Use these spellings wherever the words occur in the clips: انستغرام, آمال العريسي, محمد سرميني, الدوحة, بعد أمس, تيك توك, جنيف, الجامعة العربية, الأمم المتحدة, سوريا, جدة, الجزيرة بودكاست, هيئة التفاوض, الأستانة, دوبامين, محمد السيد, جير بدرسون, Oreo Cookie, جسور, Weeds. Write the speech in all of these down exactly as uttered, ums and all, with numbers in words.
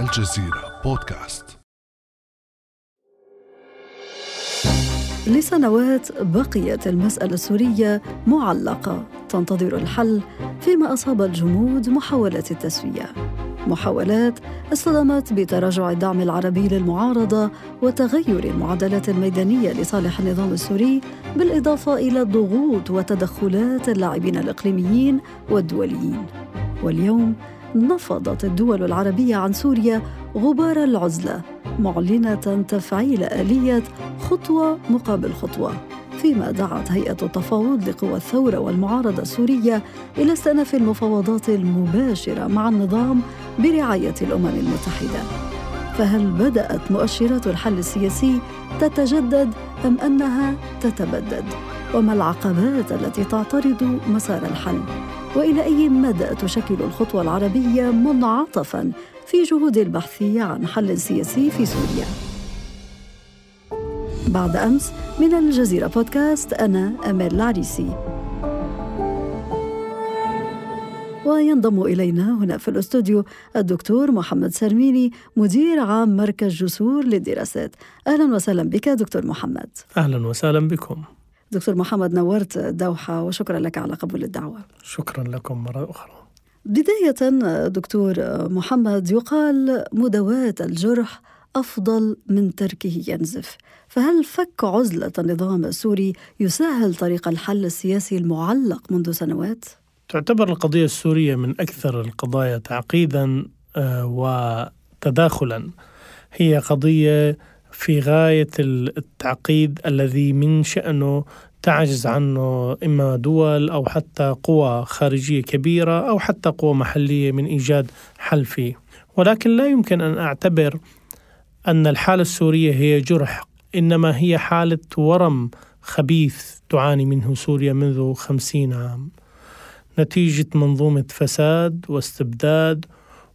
الجزيرة بودكاست. لسنوات بقيت المسألة السورية معلقة تنتظر الحل، فيما أصاب الجمود محاولات التسوية، محاولات اصطدمت بتراجع الدعم العربي للمعارضة وتغير المعادلات الميدانية لصالح النظام السوري، بالإضافة إلى ضغوط وتدخلات اللاعبين الإقليميين والدوليين. واليوم نفضت الدول العربية عن سوريا غبار العزلة، معلنة تفعيل آلية خطوة مقابل خطوة، فيما دعت هيئة التفاوض لقوى الثورة والمعارضة السورية إلى استئناف المفاوضات المباشرة مع النظام برعاية الأمم المتحدة. فهل بدأت مؤشرات الحل السياسي تتجدد أم أنها تتبدد؟ وما العقبات التي تعترض مسار الحل؟ وإلى أي مدى تشكل الخطوة العربية منعطفاً في جهود البحث عن حل سياسي في سوريا؟ بعد أمس من الجزيرة بودكاست، أنا آمال العريسي. وينضم إلينا هنا في الأستوديو الدكتور محمد سرميني، مدير عام مركز جسور للدراسات. أهلاً وسهلاً بك دكتور محمد. أهلاً وسهلاً بكم دكتور محمد، نورت الدوحة وشكرا لك على قبول الدعوة. شكرا لكم مرة أخرى. بداية دكتور محمد، يقال مداواة الجرح أفضل من تركه ينزف، فهل فك عزلة النظام السوري يسهل طريق الحل السياسي المعلق منذ سنوات؟ تعتبر القضية السورية من أكثر القضايا تعقيدا وتداخلا، هي قضية في غاية التعقيد الذي من شأنه تعجز عنه إما دول أو حتى قوى خارجية كبيرة أو حتى قوى محلية من إيجاد حل فيه. ولكن لا يمكن أن أعتبر أن الحالة السورية هي جرح، إنما هي حالة ورم خبيث تعاني منه سوريا منذ خمسين عام، نتيجة منظومة فساد واستبداد.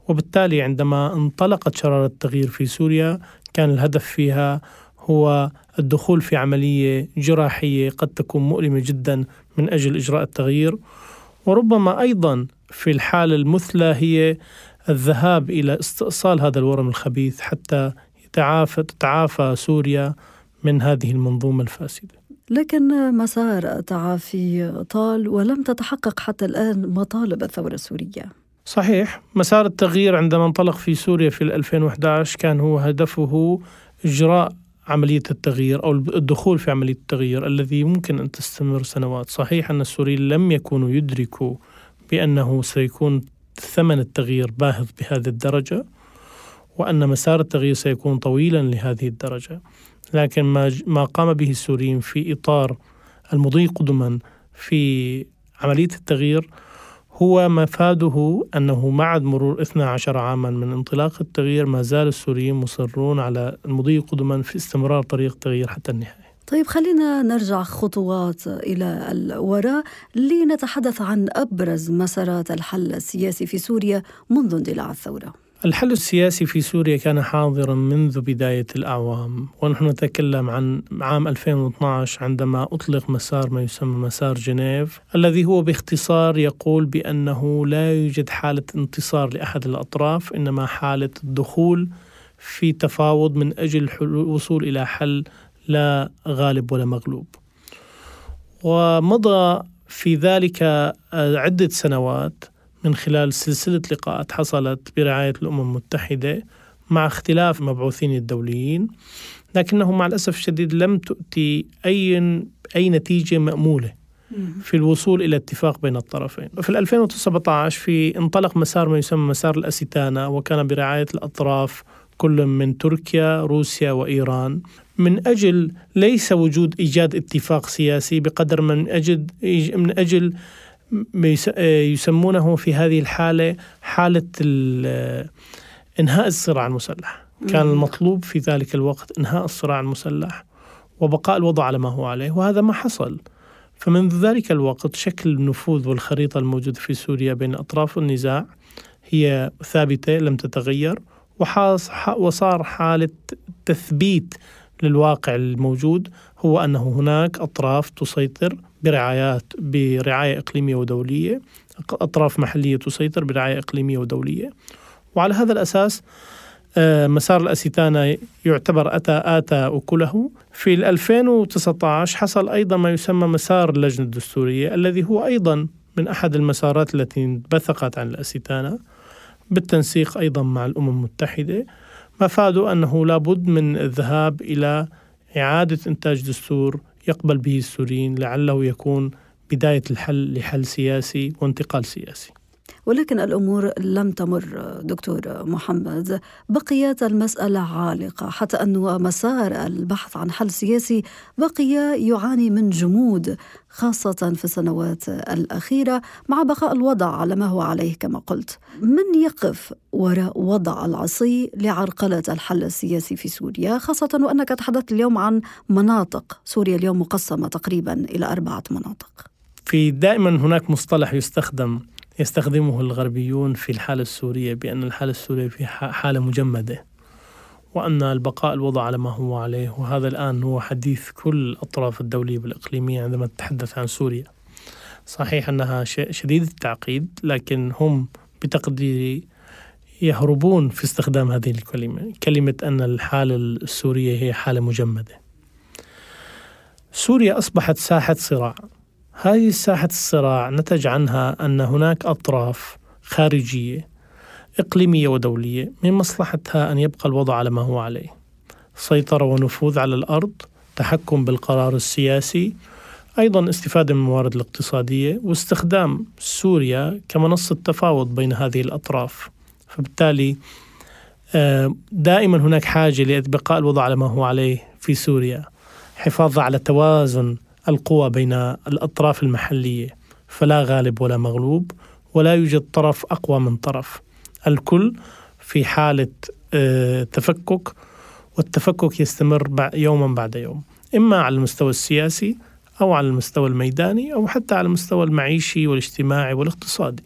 وبالتالي عندما انطلقت شرارة التغيير في سوريا كان الهدف فيها هو الدخول في عملية جراحية قد تكون مؤلمة جدا من أجل إجراء التغيير، وربما أيضا في الحالة المثلى هي الذهاب إلى استئصال هذا الورم الخبيث حتى يتعافى تتعافى سوريا من هذه المنظومة الفاسدة. لكن مسار التعافي طال ولم تتحقق حتى الآن مطالب الثورة السورية. صحيح، مسار التغيير عندما انطلق في سوريا في ألفين وإحدى عشر كان هو هدفه إجراء عملية التغيير أو الدخول في عملية التغيير الذي ممكن أن تستمر سنوات. صحيح أن السوريين لم يكونوا يدركوا بأنه سيكون ثمن التغيير باهظ بهذه الدرجة، وأن مسار التغيير سيكون طويلا لهذه الدرجة، لكن ما, ما قام به السوريين في إطار المضي قدما في عملية التغيير هو مفاده أنه مع مرور اثنا عشر عاما من انطلاق التغيير ما زال السوريين مصرون على المضي قدما في استمرار طريق التغيير حتى النهاية. طيب، خلينا نرجع خطوات إلى الوراء لنتحدث عن أبرز مسارات الحل السياسي في سوريا منذ اندلاع الثورة. الحل السياسي في سوريا كان حاضرا منذ بداية الأعوام، ونحن نتكلم عن عام ألفين واثنا عشر عندما أطلق مسار ما يسمى مسار جنيف، الذي هو باختصار يقول بأنه لا يوجد حالة انتصار لأحد الأطراف، إنما حالة الدخول في تفاوض من أجل الوصول إلى حل لا غالب ولا مغلوب. ومضى في ذلك عدة سنوات من خلال سلسلة لقاءات حصلت برعاية الأمم المتحدة مع اختلاف مبعوثين الدوليين، لكنه مع الأسف الشديد لم تؤتي أي, أي نتيجة مأمولة في الوصول إلى اتفاق بين الطرفين. في ألفين وسبعة عشر في انطلق مسار ما يسمى مسار الأستانة، وكان برعاية الأطراف كل من تركيا، روسيا وإيران، من أجل ليس وجود إيجاد اتفاق سياسي بقدر من أجل, من أجل يسمونه في هذه الحالة حالة إنهاء الصراع المسلح. كان المطلوب في ذلك الوقت إنهاء الصراع المسلح وبقاء الوضع على ما هو عليه، وهذا ما حصل. فمنذ ذلك الوقت شكل النفوذ والخريطة الموجودة في سوريا بين أطراف النزاع هي ثابتة لم تتغير، وصار حالة تثبيت للواقع الموجود، هو أنه هناك أطراف تسيطر برعايات برعاية إقليمية ودولية، أطراف محلية تسيطر برعاية إقليمية ودولية. وعلى هذا الأساس مسار الأستانة يعتبر أتى أتى أكله. في ألفين وتسعة عشر حصل أيضا ما يسمى مسار اللجنة الدستورية، الذي هو أيضا من أحد المسارات التي انبثقت عن الأستانة بالتنسيق أيضا مع الأمم المتحدة. مفاده أنه لابد من الذهاب إلى إعادة إنتاج دستور يقبل به السوريين، لعله يكون بداية الحل لحل سياسي وانتقال سياسي. ولكن الأمور لم تمر دكتور محمد، بقيت المسألة عالقة، حتى أن مسار البحث عن حل سياسي بقي يعاني من جمود، خاصة في السنوات الأخيرة، مع بقاء الوضع على ما هو عليه كما قلت. من يقف وراء وضع العصي لعرقلة الحل السياسي في سوريا، خاصة وأنك تحدثت اليوم عن مناطق سوريا اليوم مقسمة تقريبا إلى أربعة مناطق؟ في دائما هناك مصطلح يستخدم يستخدمه الغربيون في الحالة السورية، بأن الحالة السورية في حالة مجمدة، وأن البقاء الوضع على ما هو عليه، وهذا الآن هو حديث كل الأطراف الدولية والإقليمية عندما تتحدث عن سوريا. صحيح أنها شديد التعقيد، لكن هم بتقديري يهربون في استخدام هذه الكلمة، كلمة أن الحالة السورية هي حالة مجمدة. سوريا أصبحت ساحة صراع. هذه ساحة الصراع نتج عنها أن هناك أطراف خارجية إقليمية ودولية من مصلحتها أن يبقى الوضع على ما هو عليه، سيطرة ونفوذ على الأرض، تحكم بالقرار السياسي، أيضا استفادة من الموارد الاقتصادية، واستخدام سوريا كمنصة تفاوض بين هذه الأطراف. فبالتالي دائما هناك حاجة لإبقاء الوضع على ما هو عليه في سوريا، حفاظ على توازن القوى بين الأطراف المحلية، فلا غالب ولا مغلوب، ولا يوجد طرف أقوى من طرف، الكل في حالة تفكك، والتفكك يستمر يوما بعد يوم، إما على المستوى السياسي أو على المستوى الميداني أو حتى على المستوى المعيشي والاجتماعي والاقتصادي.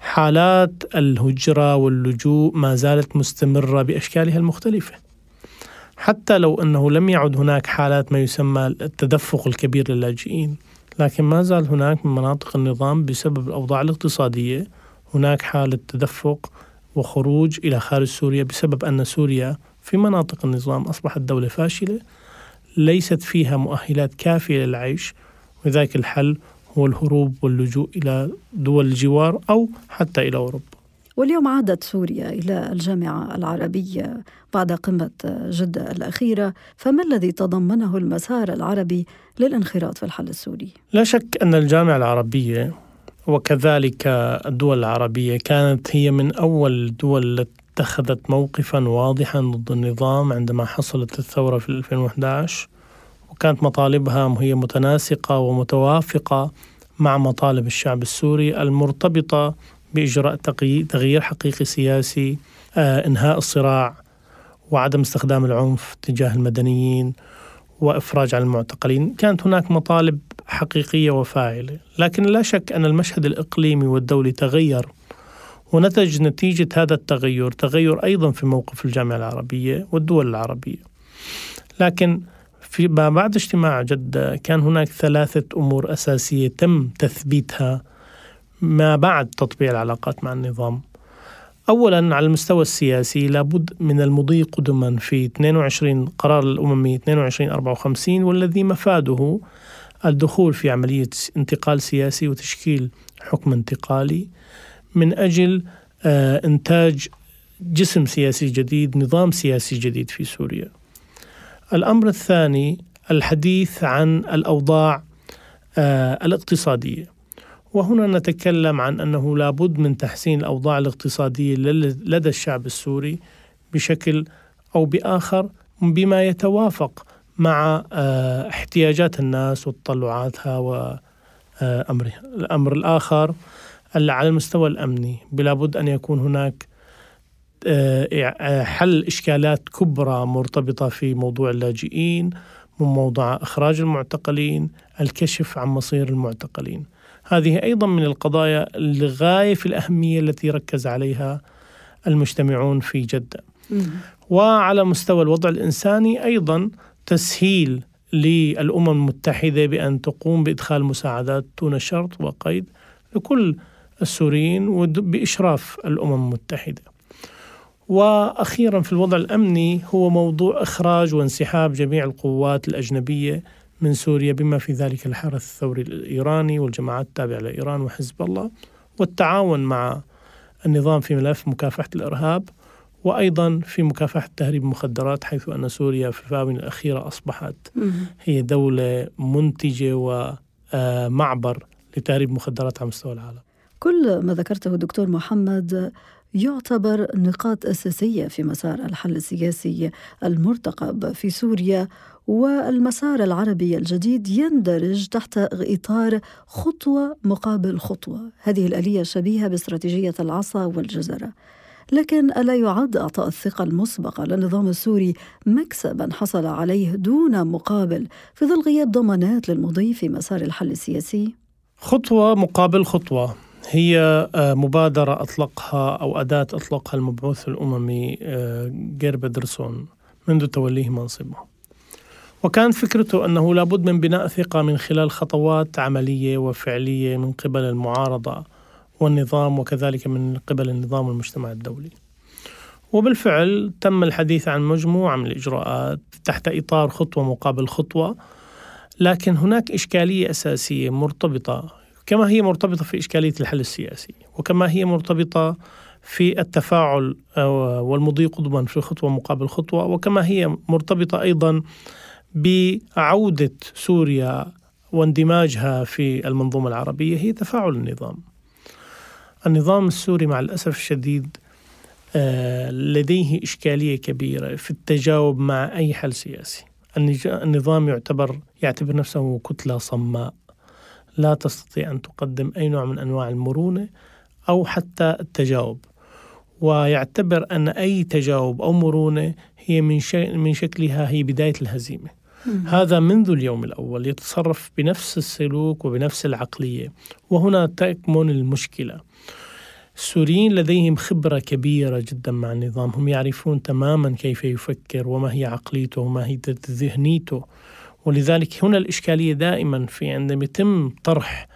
حالات الهجرة واللجوء ما زالت مستمرة بأشكالها المختلفة، حتى لو أنه لم يعد هناك حالات ما يسمى التدفق الكبير للاجئين، لكن ما زال هناك من مناطق النظام بسبب الأوضاع الاقتصادية هناك حالة تدفق وخروج إلى خارج سوريا، بسبب أن سوريا في مناطق النظام أصبحت دولة فاشلة ليست فيها مؤهلات كافية للعيش، وذاك الحل هو الهروب واللجوء إلى دول الجوار أو حتى إلى أوروبا. واليوم عادت سوريا إلى الجامعة العربية بعد قمة جدة الأخيرة، فما الذي تضمنه المسار العربي للانخراط في الحل السوري؟ لا شك أن الجامعة العربية وكذلك الدول العربية كانت هي من أول الدول التي اتخذت موقفا واضحا ضد النظام عندما حصلت الثورة في ألفين وإحدى عشر، وكانت مطالبها هي متناسقة ومتوافقة مع مطالب الشعب السوري المرتبطة بإجراء تغيير حقيقي سياسي، إنهاء الصراع وعدم استخدام العنف تجاه المدنيين وإفراج عن المعتقلين. كانت هناك مطالب حقيقية وفاعلة، لكن لا شك أن المشهد الإقليمي والدولي تغير، ونتج نتيجة هذا التغير تغير أيضا في موقف الجامعة العربية والدول العربية. لكن في بعد اجتماع جدة كان هناك ثلاثة أمور أساسية تم تثبيتها ما بعد تطبيع العلاقات مع النظام. أولاً على المستوى السياسي لابد من المضي قدماً في اثنين وعشرين قرار الأممي اثنين وعشرين أربعة وخمسين، والذي مفاده الدخول في عملية انتقال سياسي وتشكيل حكم انتقالي من أجل إنتاج جسم سياسي جديد، نظام سياسي جديد في سوريا. الأمر الثاني الحديث عن الأوضاع الاقتصادية، وهنا نتكلم عن أنه لابد من تحسين الأوضاع الاقتصادية لدى الشعب السوري بشكل أو بآخر بما يتوافق مع احتياجات الناس وتطلعاتها وأمرها. الأمر الآخر على المستوى الأمني، بلابد أن يكون هناك حل إشكالات كبرى مرتبطة في موضوع اللاجئين، من موضوع إخراج المعتقلين، الكشف عن مصير المعتقلين. هذه أيضا من القضايا الغاية في الأهمية التي ركز عليها المجتمعون في جدة. وعلى مستوى الوضع الإنساني أيضا تسهيل للأمم المتحدة بأن تقوم بإدخال مساعدات دون شرط وقيد لكل السوريين بإشراف الأمم المتحدة. وأخيرا في الوضع الأمني هو موضوع إخراج وانسحاب جميع القوات الأجنبية من سوريا، بما في ذلك الحرس الثوري الإيراني والجماعات التابعة لإيران وحزب الله، والتعاون مع النظام في ملف مكافحة الإرهاب، وأيضا في مكافحة تهريب المخدرات، حيث أن سوريا في الفاوين الأخيرة أصبحت هي دولة منتجة ومعبر لتهريب مخدرات على مستوى العالم. كل ما ذكرته دكتور محمد يعتبر نقاط أساسية في مسار الحل السياسي المرتقب في سوريا، والمسار العربي الجديد يندرج تحت إطار خطوة مقابل خطوة. هذه الآلية شبيهة باستراتيجية العصا والجزرة، لكن ألا يعد أعطاء الثقة المسبقة للنظام السوري مكسباً حصل عليه دون مقابل في ظل غياب ضمانات للمضي في مسار الحل السياسي؟ خطوة مقابل خطوة هي مبادرة أطلقها أو أداة أطلقها المبعوث الأممي جير بدرسون منذ توليه منصبه، وكان فكرته أنه لابد من بناء ثقة من خلال خطوات عملية وفعلية من قبل المعارضة والنظام، وكذلك من قبل النظام والمجتمع الدولي. وبالفعل تم الحديث عن مجموعة من الإجراءات تحت إطار خطوة مقابل خطوة، لكن هناك إشكالية أساسية مرتبطة، كما هي مرتبطة في إشكالية الحل السياسي، وكما هي مرتبطة في التفاعل والمضي قدما في خطوة مقابل خطوة، وكما هي مرتبطة أيضا بعودة سوريا واندماجها في المنظومة العربية، هي تفاعل النظام. النظام السوري مع الأسف الشديد لديه إشكالية كبيرة في التجاوب مع أي حل سياسي. النظام يعتبر يعتبر نفسه كتلة صماء لا تستطيع أن تقدم أي نوع من أنواع المرونة أو حتى التجاوب، ويعتبر أن أي تجاوب أو مرونة هي من, من شكلها هي بداية الهزيمة. مم. هذا منذ اليوم الأول يتصرف بنفس السلوك وبنفس العقلية، وهنا تكمن المشكلة. السوريين لديهم خبرة كبيرة جدا مع النظام، هم يعرفون تماما كيف يفكر وما هي عقليته وما هي ذهنيته، ولذلك هنا الإشكالية دائما في عندما يتم طرح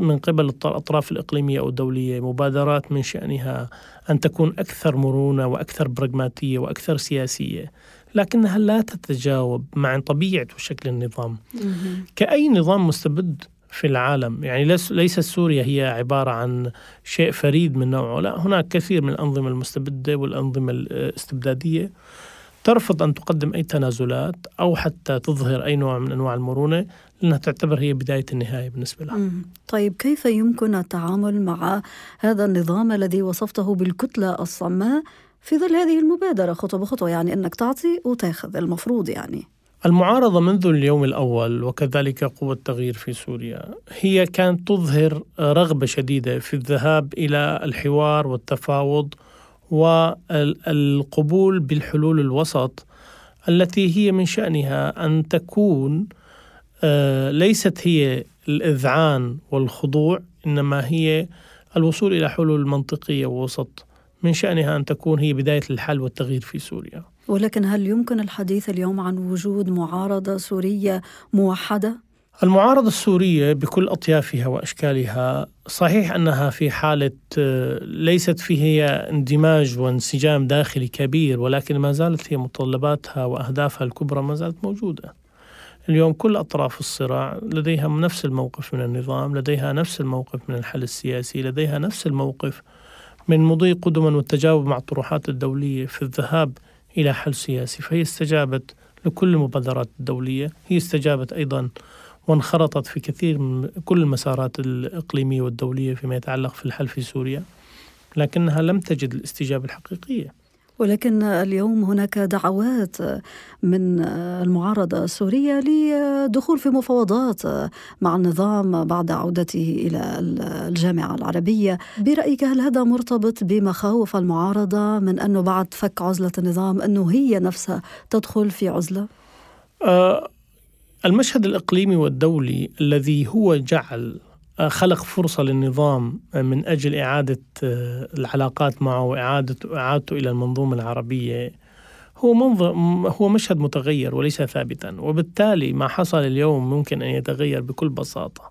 من قبل الأطراف الإقليمية أو الدولية مبادرات من شأنها أن تكون أكثر مرونة وأكثر براغماتية وأكثر سياسية، لكنها لا تتجاوب مع طبيعة وشكل النظام كأي نظام مستبد في العالم. يعني ليس سوريا هي عبارة عن شيء فريد من نوعه، لا، هناك كثير من الأنظمة المستبدة والأنظمة الاستبدادية ترفض أن تقدم أي تنازلات أو حتى تظهر أي نوع من أنواع المرونة، لأنها تعتبر هي بداية النهاية بالنسبة لها. طيب، كيف يمكن التعامل مع هذا النظام الذي وصفته بالكتلة الصماء في ظل هذه المبادرة خطوة بخطوة؟ يعني أنك تعطي وتاخذ، المفروض يعني. المعارضة منذ اليوم الأول وكذلك قوة التغيير في سوريا هي كانت تظهر رغبة شديدة في الذهاب إلى الحوار والتفاوض والقبول بالحلول الوسط، التي هي من شأنها أن تكون ليست هي الإذعان والخضوع، إنما هي الوصول إلى حلول منطقية ووسط من شأنها أن تكون هي بداية الحل والتغيير في سوريا. ولكن هل يمكن الحديث اليوم عن وجود معارضة سورية موحدة؟ المعارضة السورية بكل أطيافها وأشكالها صحيح أنها في حالة ليست فيها اندماج وانسجام داخلي كبير، ولكن ما زالت هي متطلباتها وأهدافها الكبرى ما زالت موجودة. اليوم كل أطراف الصراع لديها نفس الموقف من النظام، لديها نفس الموقف من الحل السياسي، لديها نفس الموقف من مضي قدما والتجاوب مع الطروحات الدولية في الذهاب إلى حل سياسي. فهي استجابت لكل المبادرات الدولية، هي استجابت أيضا وانخرطت في كثير من كل المسارات الإقليمية والدولية فيما يتعلق في الحل في سوريا، لكنها لم تجد الاستجابة الحقيقية. ولكن اليوم هناك دعوات من المعارضة السورية لدخول في مفاوضات مع النظام بعد عودته إلى الجامعة العربية. برأيك هل هذا مرتبط بمخاوف المعارضة من أنه بعد فك عزلة النظام أنه هي نفسها تدخل في عزلة؟ أه المشهد الإقليمي والدولي الذي هو جعل خلق فرصة للنظام من أجل إعادة العلاقات معه وإعادة إعادته إلى المنظومة العربية هو منظر هو مشهد متغير وليس ثابتا، وبالتالي ما حصل اليوم ممكن أن يتغير بكل بساطة.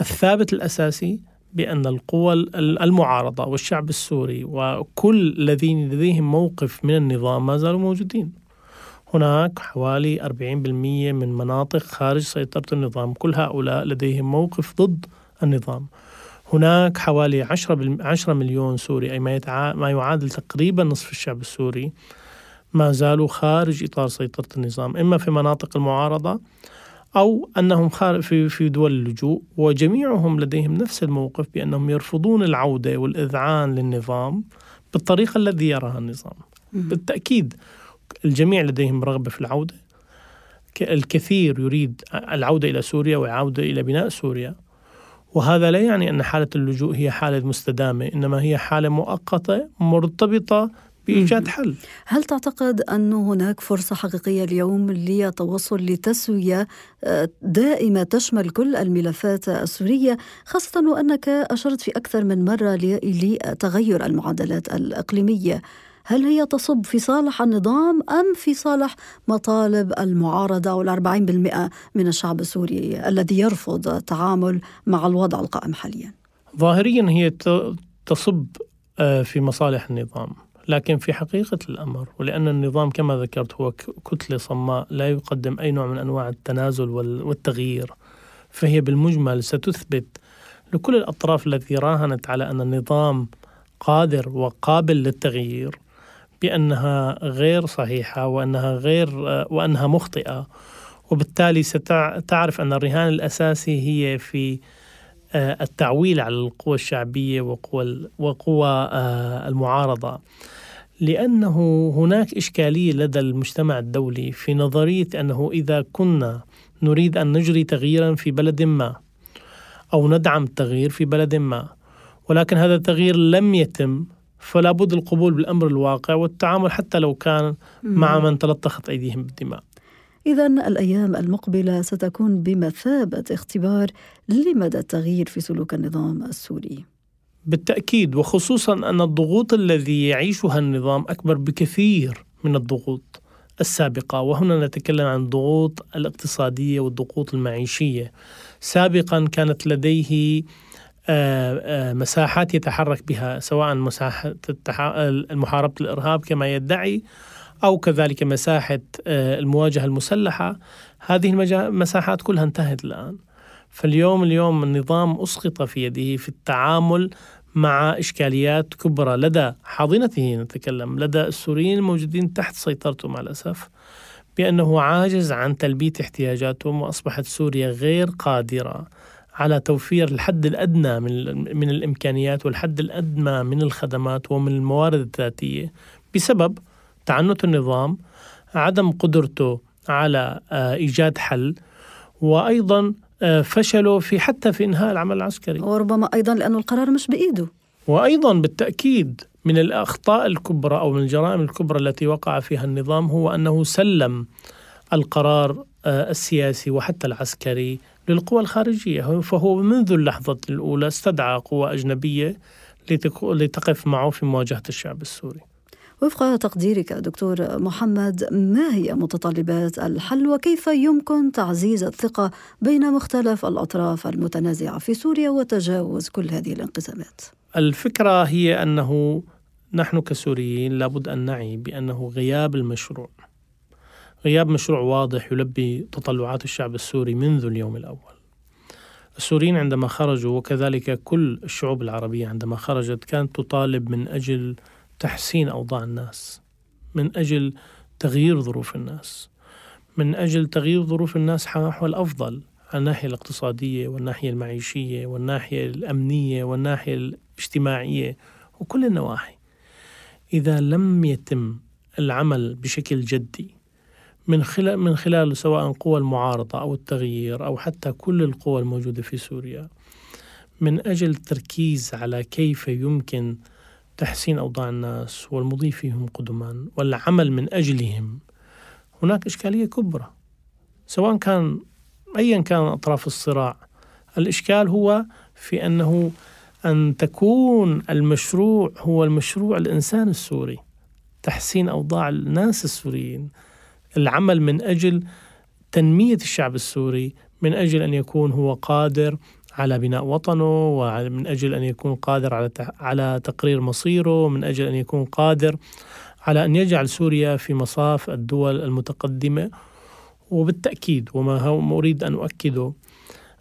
الثابت الأساسي بأن القوى المعارضة والشعب السوري وكل الذين لديهم موقف من النظام ما زالوا موجودين. هناك حوالي أربعين بالمئة من مناطق خارج سيطرة النظام، كل هؤلاء لديهم موقف ضد النظام. هناك حوالي عشرة مليون سوري، أي ما يعادل تقريبا نصف الشعب السوري، ما زالوا خارج إطار سيطرة النظام، إما في مناطق المعارضة أو أنهم في دول اللجوء، وجميعهم لديهم نفس الموقف بأنهم يرفضون العودة والإذعان للنظام بالطريقة التي يراها النظام. بالتأكيد الجميع لديهم رغبة في العودة، الكثير يريد العودة إلى سوريا والعودة إلى بناء سوريا، وهذا لا يعني أن حالة اللجوء هي حالة مستدامة، إنما هي حالة مؤقتة مرتبطة بإيجاد حل. هل تعتقد أن هناك فرصة حقيقية اليوم للتوصل لتسوية دائمة تشمل كل الملفات السورية، خاصة وأنك أشرت في أكثر من مرة لتغير المعادلات الإقليمية؟ هل هي تصب في صالح النظام أم في صالح مطالب المعارضة والأربعين بالمئة من الشعب السوري الذي يرفض التعامل مع الوضع القائم حاليا؟ ظاهريا هي تصب في مصالح النظام، لكن في حقيقة الأمر، ولأن النظام كما ذكرت هو كتلة صماء لا يقدم أي نوع من أنواع التنازل والتغيير، فهي بالمجمل ستثبت لكل الأطراف التي راهنت على أن النظام قادر وقابل للتغيير بأنها غير صحيحة وأنها غير وأنها مخطئة، وبالتالي ستعرف أن الرهان الأساسي هي في التعويل على القوى الشعبية وقوى وقوى المعارضة، لأنه هناك إشكالية لدى المجتمع الدولي في نظرية أنه إذا كنا نريد أن نجري تغييرا في بلد ما أو ندعم التغيير في بلد ما ولكن هذا التغيير لم يتم، فلا بد القبول بالأمر الواقع والتعامل حتى لو كان مع من تلطخت أيديهم بالدماء. إذن الأيام المقبلة ستكون بمثابة اختبار لمدى التغيير في سلوك النظام السوري. بالتأكيد، وخصوصا أن الضغوط الذي يعيشها النظام أكبر بكثير من الضغوط السابقة، وهنا نتكلم عن الضغوط الاقتصادية والضغوط المعيشية. سابقا كانت لديه مساحات يتحرك بها، سواء مساحة محاربة الإرهاب كما يدعي أو كذلك مساحة المواجهة المسلحة، هذه المساحات كلها انتهت الآن. فاليوم اليوم النظام أسقط في يده في التعامل مع إشكاليات كبرى لدى حاضنته، نتكلم لدى السوريين الموجودين تحت سيطرته مع الأسف، بأنه عاجز عن تلبية احتياجاتهم، وأصبحت سوريا غير قادرة على توفير الحد الأدنى من الإمكانيات والحد الأدنى من الخدمات ومن الموارد الذاتية بسبب تعنت النظام، عدم قدرته على إيجاد حل، وأيضا فشله في حتى في إنهاء العمل العسكري، وربما أيضا لأن القرار مش بإيده. وأيضا بالتأكيد من الأخطاء الكبرى أو من الجرائم الكبرى التي وقع فيها النظام هو أنه سلم القرار السياسي وحتى العسكري للقوى الخارجية، فهو منذ اللحظة الأولى استدعى قوى أجنبية لتقف معه في مواجهة الشعب السوري. وفق تقديرك دكتور محمد، ما هي متطلبات الحل وكيف يمكن تعزيز الثقة بين مختلف الأطراف المتنازعة في سوريا وتجاوز كل هذه الانقسامات؟ الفكرة هي أنه نحن كسوريين لابد أن نعي بأنه غياب المشروع، غياب مشروع واضح يلبي تطلعات الشعب السوري منذ اليوم الأول. السوريين عندما خرجوا وكذلك كل الشعوب العربية عندما خرجت كانت تطالب من أجل تحسين أوضاع الناس، من أجل تغيير ظروف الناس، من أجل تغيير ظروف الناس نحو الأفضل على الناحية الاقتصادية والناحية المعيشية والناحية الأمنية والناحية الاجتماعية وكل النواحي. إذا لم يتم العمل بشكل جدي من خلال من خلال سواء قوى المعارضة أو التغيير أو حتى كل القوى الموجودة في سوريا من أجل التركيز على كيف يمكن تحسين أوضاع الناس والمضي فيهم قدما والعمل من أجلهم، هناك إشكالية كبرى سواء كان أيا كان أطراف الصراع. الإشكال هو في أنه أن تكون المشروع هو المشروع الإنسان السوري، تحسين أوضاع الناس السوريين، العمل من أجل تنمية الشعب السوري، من أجل أن يكون هو قادر على بناء وطنه، ومن أجل أن يكون قادر على على تقرير مصيره، من أجل أن يكون قادر على أن يجعل سوريا في مصاف الدول المتقدمة. وبالتأكيد وما هو أريد أن أؤكده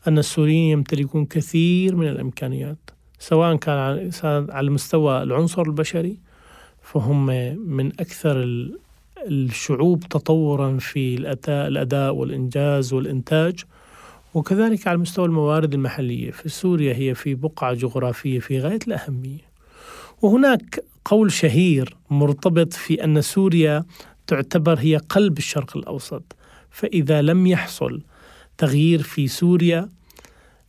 أن السوريين يمتلكون كثير من الإمكانيات، سواء كان على مستوى العنصر البشري، فهم من أكثر الشعوب تطوراً في الأداء والإنجاز والإنتاج، وكذلك على مستوى الموارد المحلية. فسوريا هي في بقعة جغرافية في غاية الأهمية. وهناك قول شهير مرتبط في أن سوريا تعتبر هي قلب الشرق الأوسط، فإذا لم يحصل تغيير في سوريا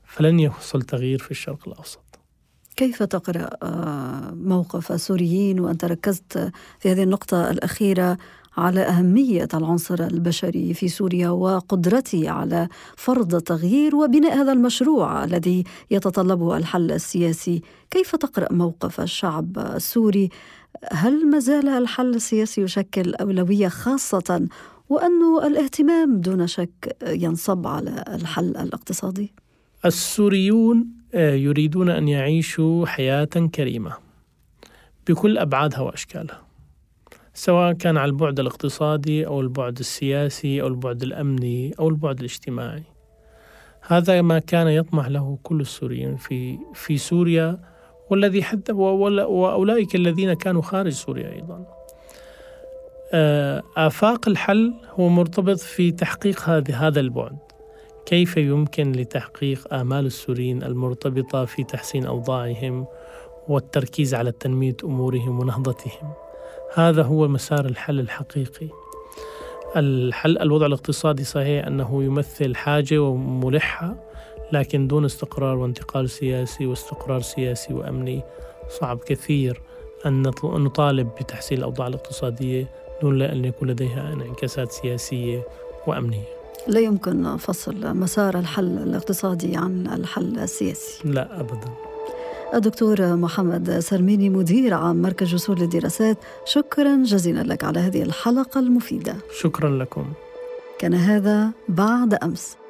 فلن يحصل تغيير في الشرق الأوسط. كيف تقرأ موقف السوريين، وأنت ركزت في هذه النقطة الأخيرة على أهمية العنصر البشري في سوريا وقدرته على فرض تغيير وبناء هذا المشروع الذي يتطلبه الحل السياسي، كيف تقرأ موقف الشعب السوري؟ هل مازال الحل السياسي يشكل أولوية، خاصة وأنه الاهتمام دون شك ينصب على الحل الاقتصادي؟ السوريون يريدون أن يعيشوا حياة كريمة بكل أبعادها وأشكالها، سواء كان على البعد الاقتصادي أو البعد السياسي أو البعد الأمني أو البعد الاجتماعي. هذا ما كان يطمح له كل السوريين في في سوريا، والذي حتى وأولئك الذين كانوا خارج سوريا أيضا. آفاق الحل هو مرتبط في تحقيق هذا هذا البعد. كيف يمكن لتحقيق آمال السوريين المرتبطة في تحسين أوضاعهم والتركيز على تنمية أمورهم ونهضتهم؟ هذا هو مسار الحل الحقيقي. الحل الوضع الاقتصادي صحيح أنه يمثل حاجة وملحة، لكن دون استقرار وانتقال سياسي واستقرار سياسي وأمني صعب كثير أن نطالب بتحسين الأوضاع الاقتصادية دون أن يكون لديها انعكاسات سياسية وأمنية. لا يمكن فصل مسار الحل الاقتصادي عن الحل السياسي، لا أبداً. الدكتور محمد سرميني، مدير عام مركز جسور للدراسات، شكراً جزيلاً لك على هذه الحلقة المفيدة. شكراً لكم. كان هذا بعد أمس.